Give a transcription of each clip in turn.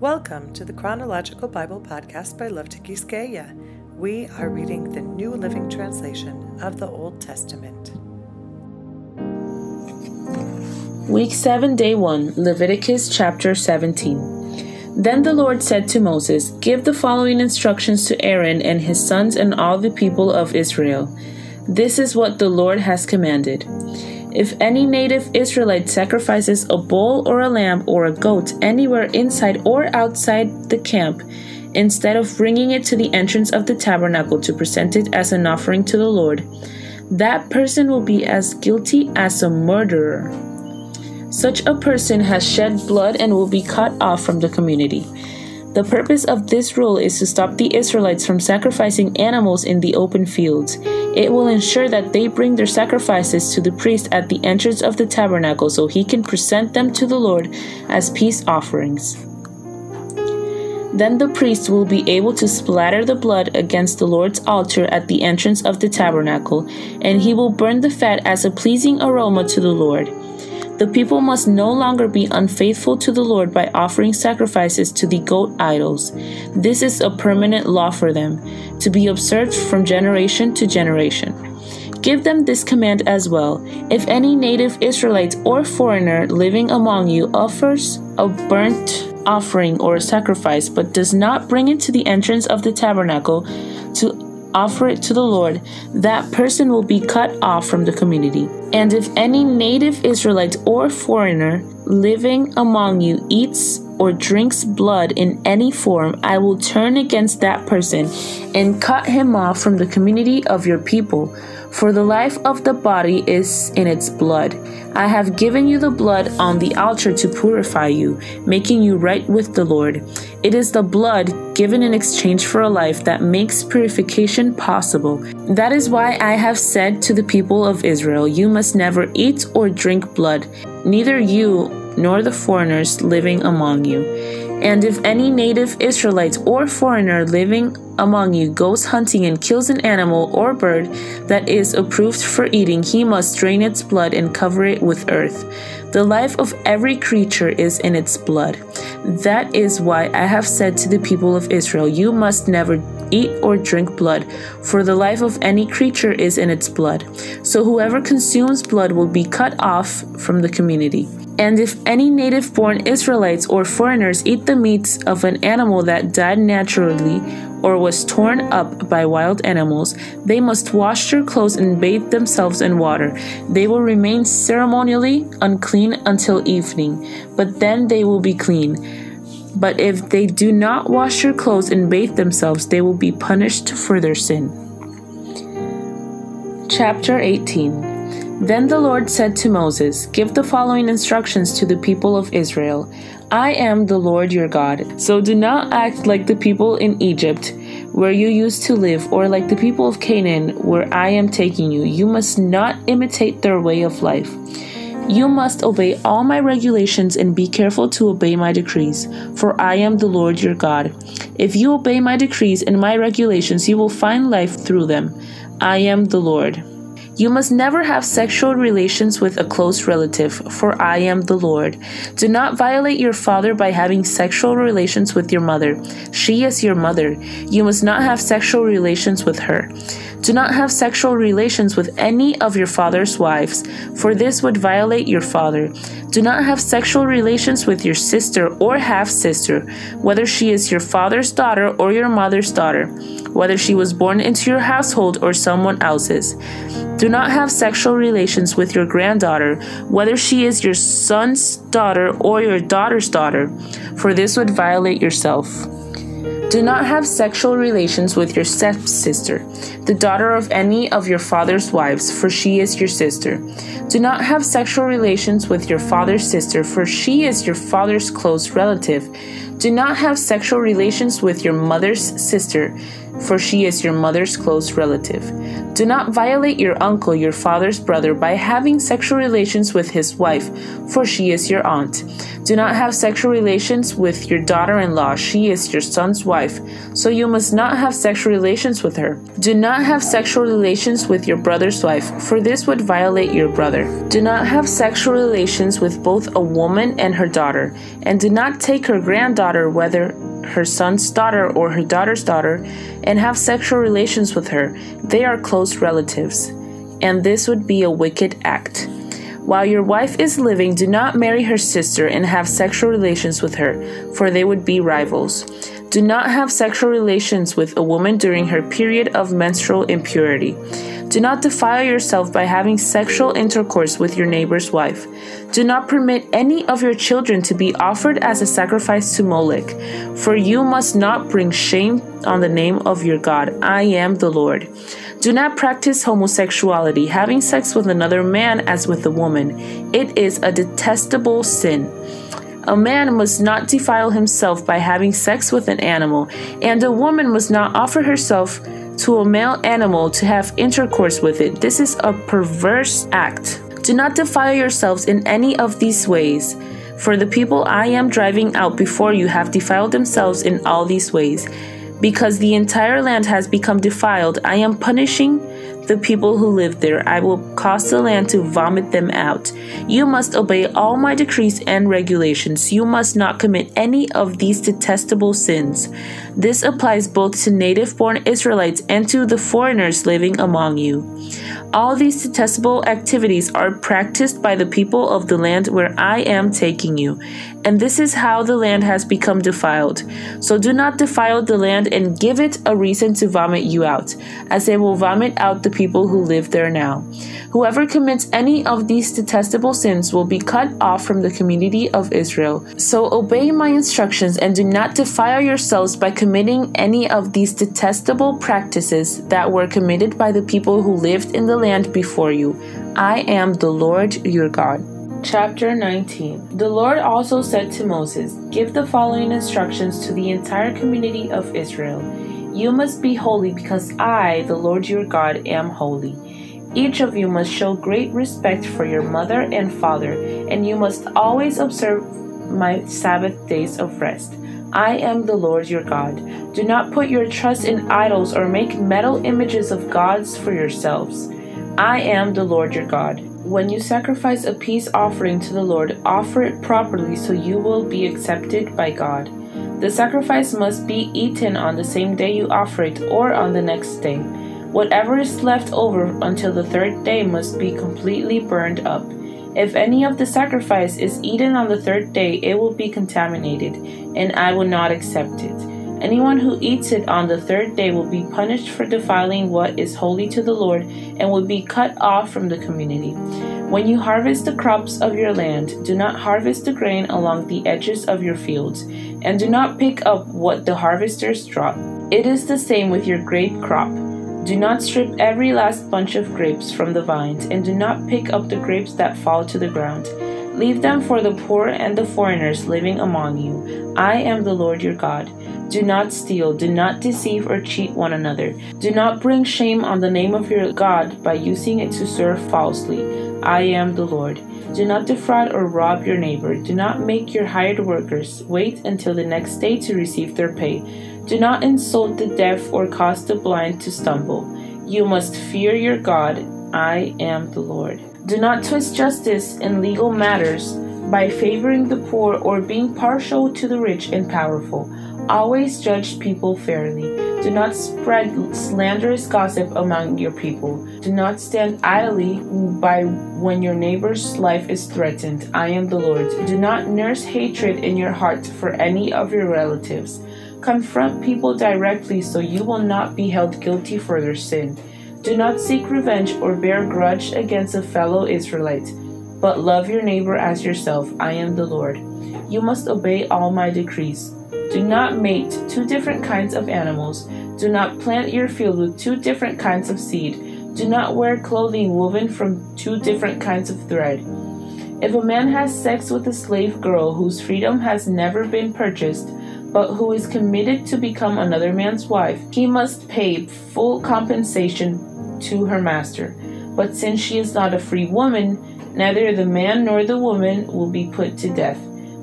Welcome to the Chronological Bible Podcast by Love to Giskeia. We are reading the New Living Translation of the Old Testament. Week 7, Day 1, Leviticus chapter 17. Then the Lord said to Moses, "Give the following instructions to Aaron and his sons and all the people of Israel. This is what the Lord has commanded. If any native Israelite sacrifices a bull or a lamb or a goat anywhere inside or outside the camp, instead of bringing it to the entrance of the tabernacle to present it as an offering to the Lord, that person will be as guilty as a murderer. Such a person has shed blood and will be cut off from the community. The purpose of this rule is to stop the Israelites from sacrificing animals in the open fields. It will ensure that they bring their sacrifices to the priest at the entrance of the tabernacle so he can present them to the Lord as peace offerings. Then the priest will be able to splatter the blood against the Lord's altar at the entrance of the tabernacle, and he will burn the fat as a pleasing aroma to the Lord. The people must no longer be unfaithful to the Lord by offering sacrifices to the goat idols. This is a permanent law for them, to be observed from generation to generation. Give them this command as well. If any native Israelite or foreigner living among you offers a burnt offering or a sacrifice but does not bring it to the entrance of the tabernacle to offer it to the Lord, that person will be cut off from the community. And if any native Israelite or foreigner living among you eats or drinks blood in any form, I will turn against that person and cut him off from the community of your people. For the life of the body is in its blood. I have given you the blood on the altar to purify you, making you right with the Lord. It is the blood given in exchange for a life that makes purification possible. That is why I have said to the people of Israel, you must never eat or drink blood, neither you nor the foreigners living among you. And if any native Israelite or foreigner living among you goes hunting and kills an animal or bird that is approved for eating, he must drain its blood and cover it with earth. The life of every creature is in its blood. That is why I have said to the people of Israel, you must never eat or drink blood, for the life of any creature is in its blood. So whoever consumes blood will be cut off from the community. And if any native-born Israelites or foreigners eat the meats of an animal that died naturally or was torn up by wild animals, they must wash their clothes and bathe themselves in water. They will remain ceremonially unclean until evening, but then they will be clean. But if they do not wash their clothes and bathe themselves, they will be punished for their sin." Chapter 18. Then the Lord said to Moses, "Give the following instructions to the people of Israel. I am the Lord your God, so do not act like the people in Egypt, where you used to live, or like the people of Canaan, where I am taking you. You must not imitate their way of life. You must obey all my regulations and be careful to obey my decrees, for I am the Lord your God. If you obey my decrees and my regulations, you will find life through them. I am the Lord. You must never have sexual relations with a close relative, for I am the Lord. Do not violate your father by having sexual relations with your mother. She is your mother. You must not have sexual relations with her. Do not have sexual relations with any of your father's wives, for this would violate your father. Do not have sexual relations with your sister or half-sister, whether she is your father's daughter or your mother's daughter, whether she was born into your household or someone else's. Do not have sexual relations with your granddaughter, whether she is your son's daughter or your daughter's daughter, for this would violate yourself. Do not have sexual relations with your stepsister, the daughter of any of your father's wives, for she is your sister. Do not have sexual relations with your father's sister, for she is your father's close relative. Do not have sexual relations with your mother's sister. for she is your mother's close relative. Do not violate your uncle, your father's brother, by having sexual relations with his wife, for she is your aunt. Do not have sexual relations with your daughter-in-law, she is your son's wife, so you must not have sexual relations with her. Do not have sexual relations with your brother's wife, for this would violate your brother. Do not have sexual relations with both a woman and her daughter, and do not take her granddaughter, whether her son's daughter or her daughter's daughter, and have sexual relations with her. They are close relatives, and this would be a wicked act. While your wife is living, do not marry her sister and have sexual relations with her, for they would be rivals. Do not have sexual relations with a woman during her period of menstrual impurity. Do not defile yourself by having sexual intercourse with your neighbor's wife. Do not permit any of your children to be offered as a sacrifice to Molech, for you must not bring shame on the name of your God. I am the Lord. Do not practice homosexuality, having sex with another man as with a woman. It is a detestable sin. A man must not defile himself by having sex with an animal, and a woman must not offer herself to a male animal to have intercourse with it. This is a perverse act. Do not defile yourselves in any of these ways, for the people I am driving out before you have defiled themselves in all these ways. Because the entire land has become defiled, I am punishing the people who live there. I will cause the land to vomit them out. You must obey all my decrees and regulations. You must not commit any of these detestable sins. This applies both to native-born Israelites and to the foreigners living among you. All these detestable activities are practiced by the people of the land where I am taking you, and this is how the land has become defiled. So do not defile the land and give it a reason to vomit you out, as they will vomit out the people who live there now. Whoever commits any of these detestable sins will be cut off from the community of Israel. So obey my instructions and do not defile yourselves by committing any of these detestable practices that were committed by the people who lived in the land before you. I am the Lord your God. Chapter 19. The Lord also said to Moses, "Give the following instructions to the entire community of Israel. You must be holy because I, the Lord your God, am holy. Each of you must show great respect for your mother and father, and you must always observe my Sabbath days of rest. I am the Lord your God. Do not put your trust in idols or make metal images of gods for yourselves. I am the Lord your God. When you sacrifice a peace offering to the Lord, offer it properly so you will be accepted by God. The sacrifice must be eaten on the same day you offer it or on the next day. Whatever is left over until the third day must be completely burned up. If any of the sacrifice is eaten on the third day, it will be contaminated, and I will not accept it. Anyone who eats it on the third day will be punished for defiling what is holy to the Lord and will be cut off from the community. When you harvest the crops of your land, do not harvest the grain along the edges of your fields, and do not pick up what the harvesters drop. It is the same with your grape crop. Do not strip every last bunch of grapes from the vines, and do not pick up the grapes that fall to the ground. Leave them for the poor and the foreigners living among you. I am the Lord your God. Do not steal, do not deceive or cheat one another. Do not bring shame on the name of your God by using it to serve falsely. I am the Lord. Do not defraud or rob your neighbor. Do not make your hired workers wait until the next day to receive their pay. Do not insult the deaf or cause the blind to stumble. You must fear your God. I am the Lord. Do not twist justice in legal matters by favoring the poor or being partial to the rich and powerful. Always judge people fairly. Do not spread slanderous gossip among your people. Do not stand idly by when your neighbor's life is threatened. I am the Lord. Do not nurse hatred in your heart for any of your relatives. Confront people directly so you will not be held guilty for their sin. Do not seek revenge or bear grudge against a fellow Israelite, but love your neighbor as yourself. I am the Lord. You must obey all my decrees. Do not mate two different kinds of animals. Do not plant your field with two different kinds of seed. Do not wear clothing woven from two different kinds of thread. If a man has sex with a slave girl whose freedom has never been purchased, but who is committed to become another man's wife, he must pay full compensation to her master. But since she is not a free woman, neither the man nor the woman will be put to death.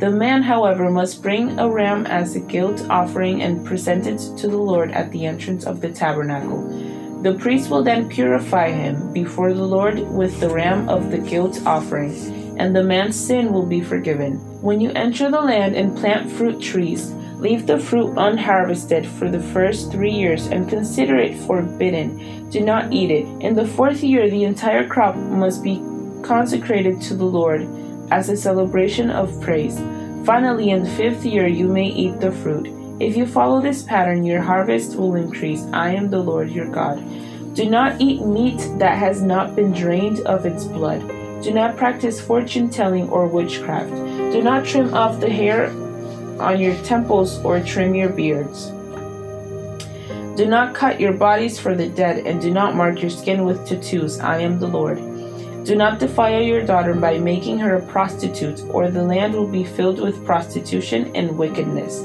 The man, however, must bring a ram as a guilt offering and present it to the Lord at the entrance of the tabernacle. The priest will then purify him before the Lord with the ram of the guilt offering, and the man's sin will be forgiven. When you enter the land and plant fruit trees, leave the fruit unharvested for the first 3 years and consider it forbidden. Do not eat it. In the 4th year, the entire crop must be consecrated to the Lord as a celebration of praise. Finally, in the 5th year, you may eat the fruit. If you follow this pattern, your harvest will increase. I am the Lord your God. Do not eat meat that has not been drained of its blood. Do not practice fortune-telling or witchcraft. Do not trim off the hair on your temples or trim your beards. Do not cut your bodies for the dead, and do not mark your skin with tattoos. I am the Lord. Do not defile your daughter by making her a prostitute, or the land will be filled with prostitution and wickedness.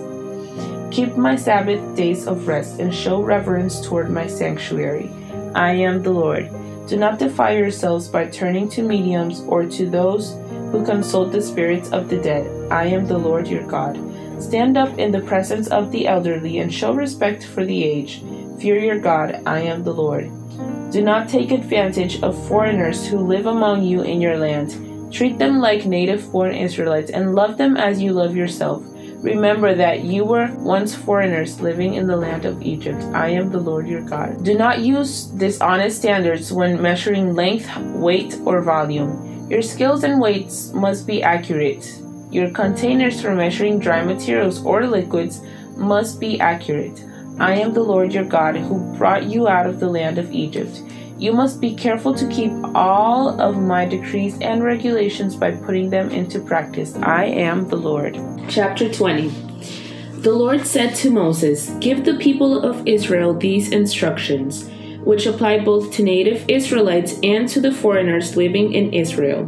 Keep my Sabbath days of rest and show reverence toward my sanctuary. I am the Lord. Do not defile yourselves by turning to mediums or to those who consult the spirits of the dead. I am the Lord your God. Stand up in the presence of the elderly and show respect for the aged. Fear your God. I am the Lord. Do not take advantage of foreigners who live among you in your land. Treat them like native-born Israelites and love them as you love yourself. Remember that you were once foreigners living in the land of Egypt. I am the Lord your God. Do not use dishonest standards when measuring length, weight, or volume. Your scales and weights must be accurate. Your containers for measuring dry materials or liquids must be accurate. I am the Lord your God who brought you out of the land of Egypt. You must be careful to keep all of my decrees and regulations by putting them into practice. I am the Lord. Chapter 20. The Lord said to Moses, "Give the people of Israel these instructions, which apply both to native Israelites and to the foreigners living in Israel.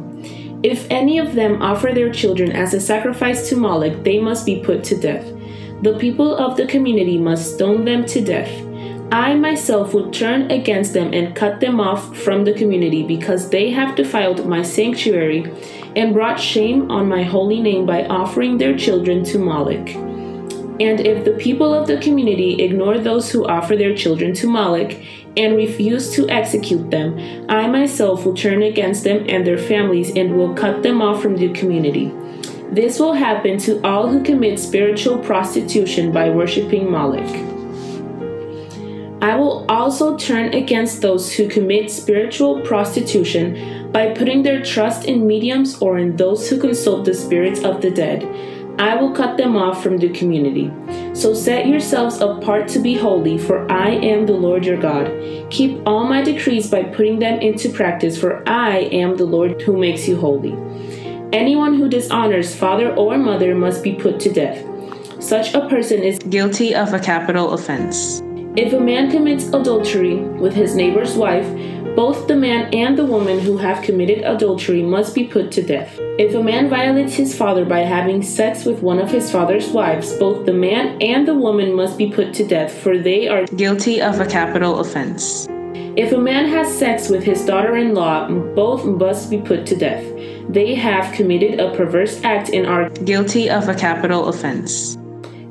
If any of them offer their children as a sacrifice to Moloch, they must be put to death. The people of the community must stone them to death. I myself will turn against them and cut them off from the community because they have defiled my sanctuary and brought shame on my holy name by offering their children to Moloch. And if the people of the community ignore those who offer their children to Moloch and refuse to execute them, I myself will turn against them and their families and will cut them off from the community. This will happen to all who commit spiritual prostitution by worshiping Moloch. I will also turn against those who commit spiritual prostitution by putting their trust in mediums or in those who consult the spirits of the dead. I will cut them off from the community. So set yourselves apart to be holy, for I am the Lord your God. Keep all my decrees by putting them into practice, for I am the Lord who makes you holy. Anyone who dishonors father or mother must be put to death. Such a person is guilty of a capital offense. If a man commits adultery with his neighbor's wife, both the man and the woman who have committed adultery must be put to death. If a man violates his father by having sex with one of his father's wives, both the man and the woman must be put to death, for they are guilty of a capital offense. If a man has sex with his daughter-in-law, both must be put to death. They have committed a perverse act and are guilty of a capital offense.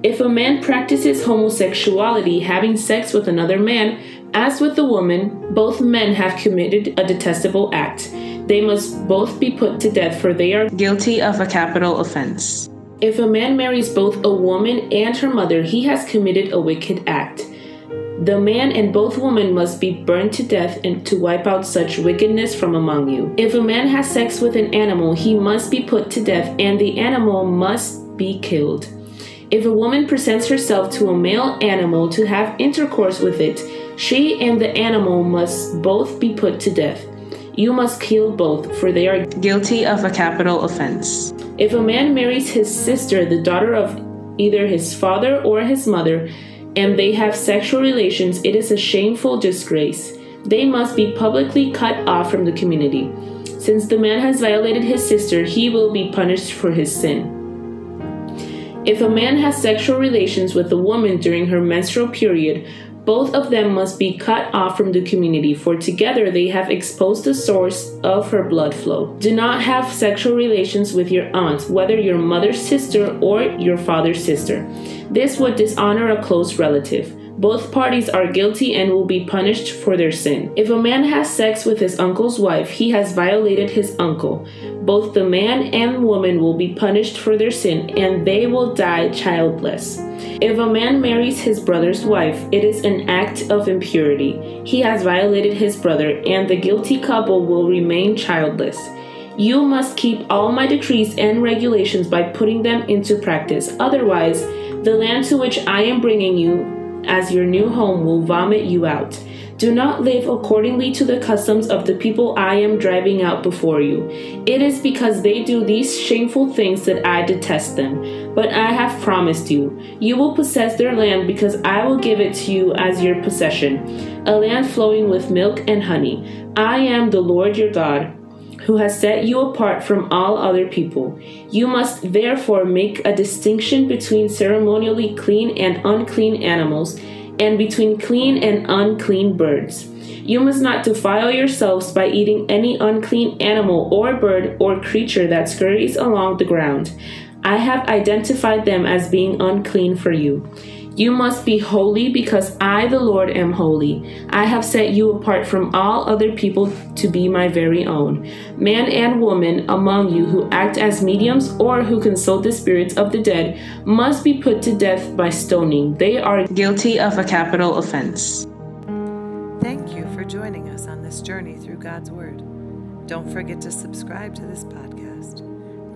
If a man practices homosexuality, having sex with another man, as with a woman, both men have committed a detestable act. They must both be put to death, for they are guilty of a capital offense. If a man marries both a woman and her mother, he has committed a wicked act. The man and both women must be burned to death and to wipe out such wickedness from among you. If a man has sex with an animal, he must be put to death, and the animal must be killed. If a woman presents herself to a male animal to have intercourse with it, she and the animal must both be put to death. You must kill both, for they are guilty of a capital offense. If a man marries his sister, the daughter of either his father or his mother, and they have sexual relations, it is a shameful disgrace. They must be publicly cut off from the community. Since the man has violated his sister, he will be punished for his sin. If a man has sexual relations with a woman during her menstrual period, both of them must be cut off from the community, for together they have exposed the source of her blood flow. Do not have sexual relations with your aunt, whether your mother's sister or your father's sister. This would dishonor a close relative. Both parties are guilty and will be punished for their sin. If a man has sex with his uncle's wife, he has violated his uncle. Both the man and woman will be punished for their sin, and they will die childless. If a man marries his brother's wife, it is an act of impurity. He has violated his brother, and the guilty couple will remain childless. You must keep all my decrees and regulations by putting them into practice. Otherwise, the land to which I am bringing you as your new home will vomit you out. Do not live accordingly to the customs of the people I am driving out before you. It is because they do these shameful things that I detest them. But I have promised you, you will possess their land because I will give it to you as your possession, a land flowing with milk and honey. I am the Lord your God, who has set you apart from all other people. You must therefore make a distinction between ceremonially clean and unclean animals, and between clean and unclean birds. You must not defile yourselves by eating any unclean animal or bird or creature that scurries along the ground. I have identified them as being unclean for you. You must be holy because I, the Lord, am holy. I have set you apart from all other people to be my very own. Man and woman among you who act as mediums or who consult the spirits of the dead must be put to death by stoning. They are guilty of a capital offense. Thank you for joining us on this journey through God's Word. Don't forget to subscribe to this podcast.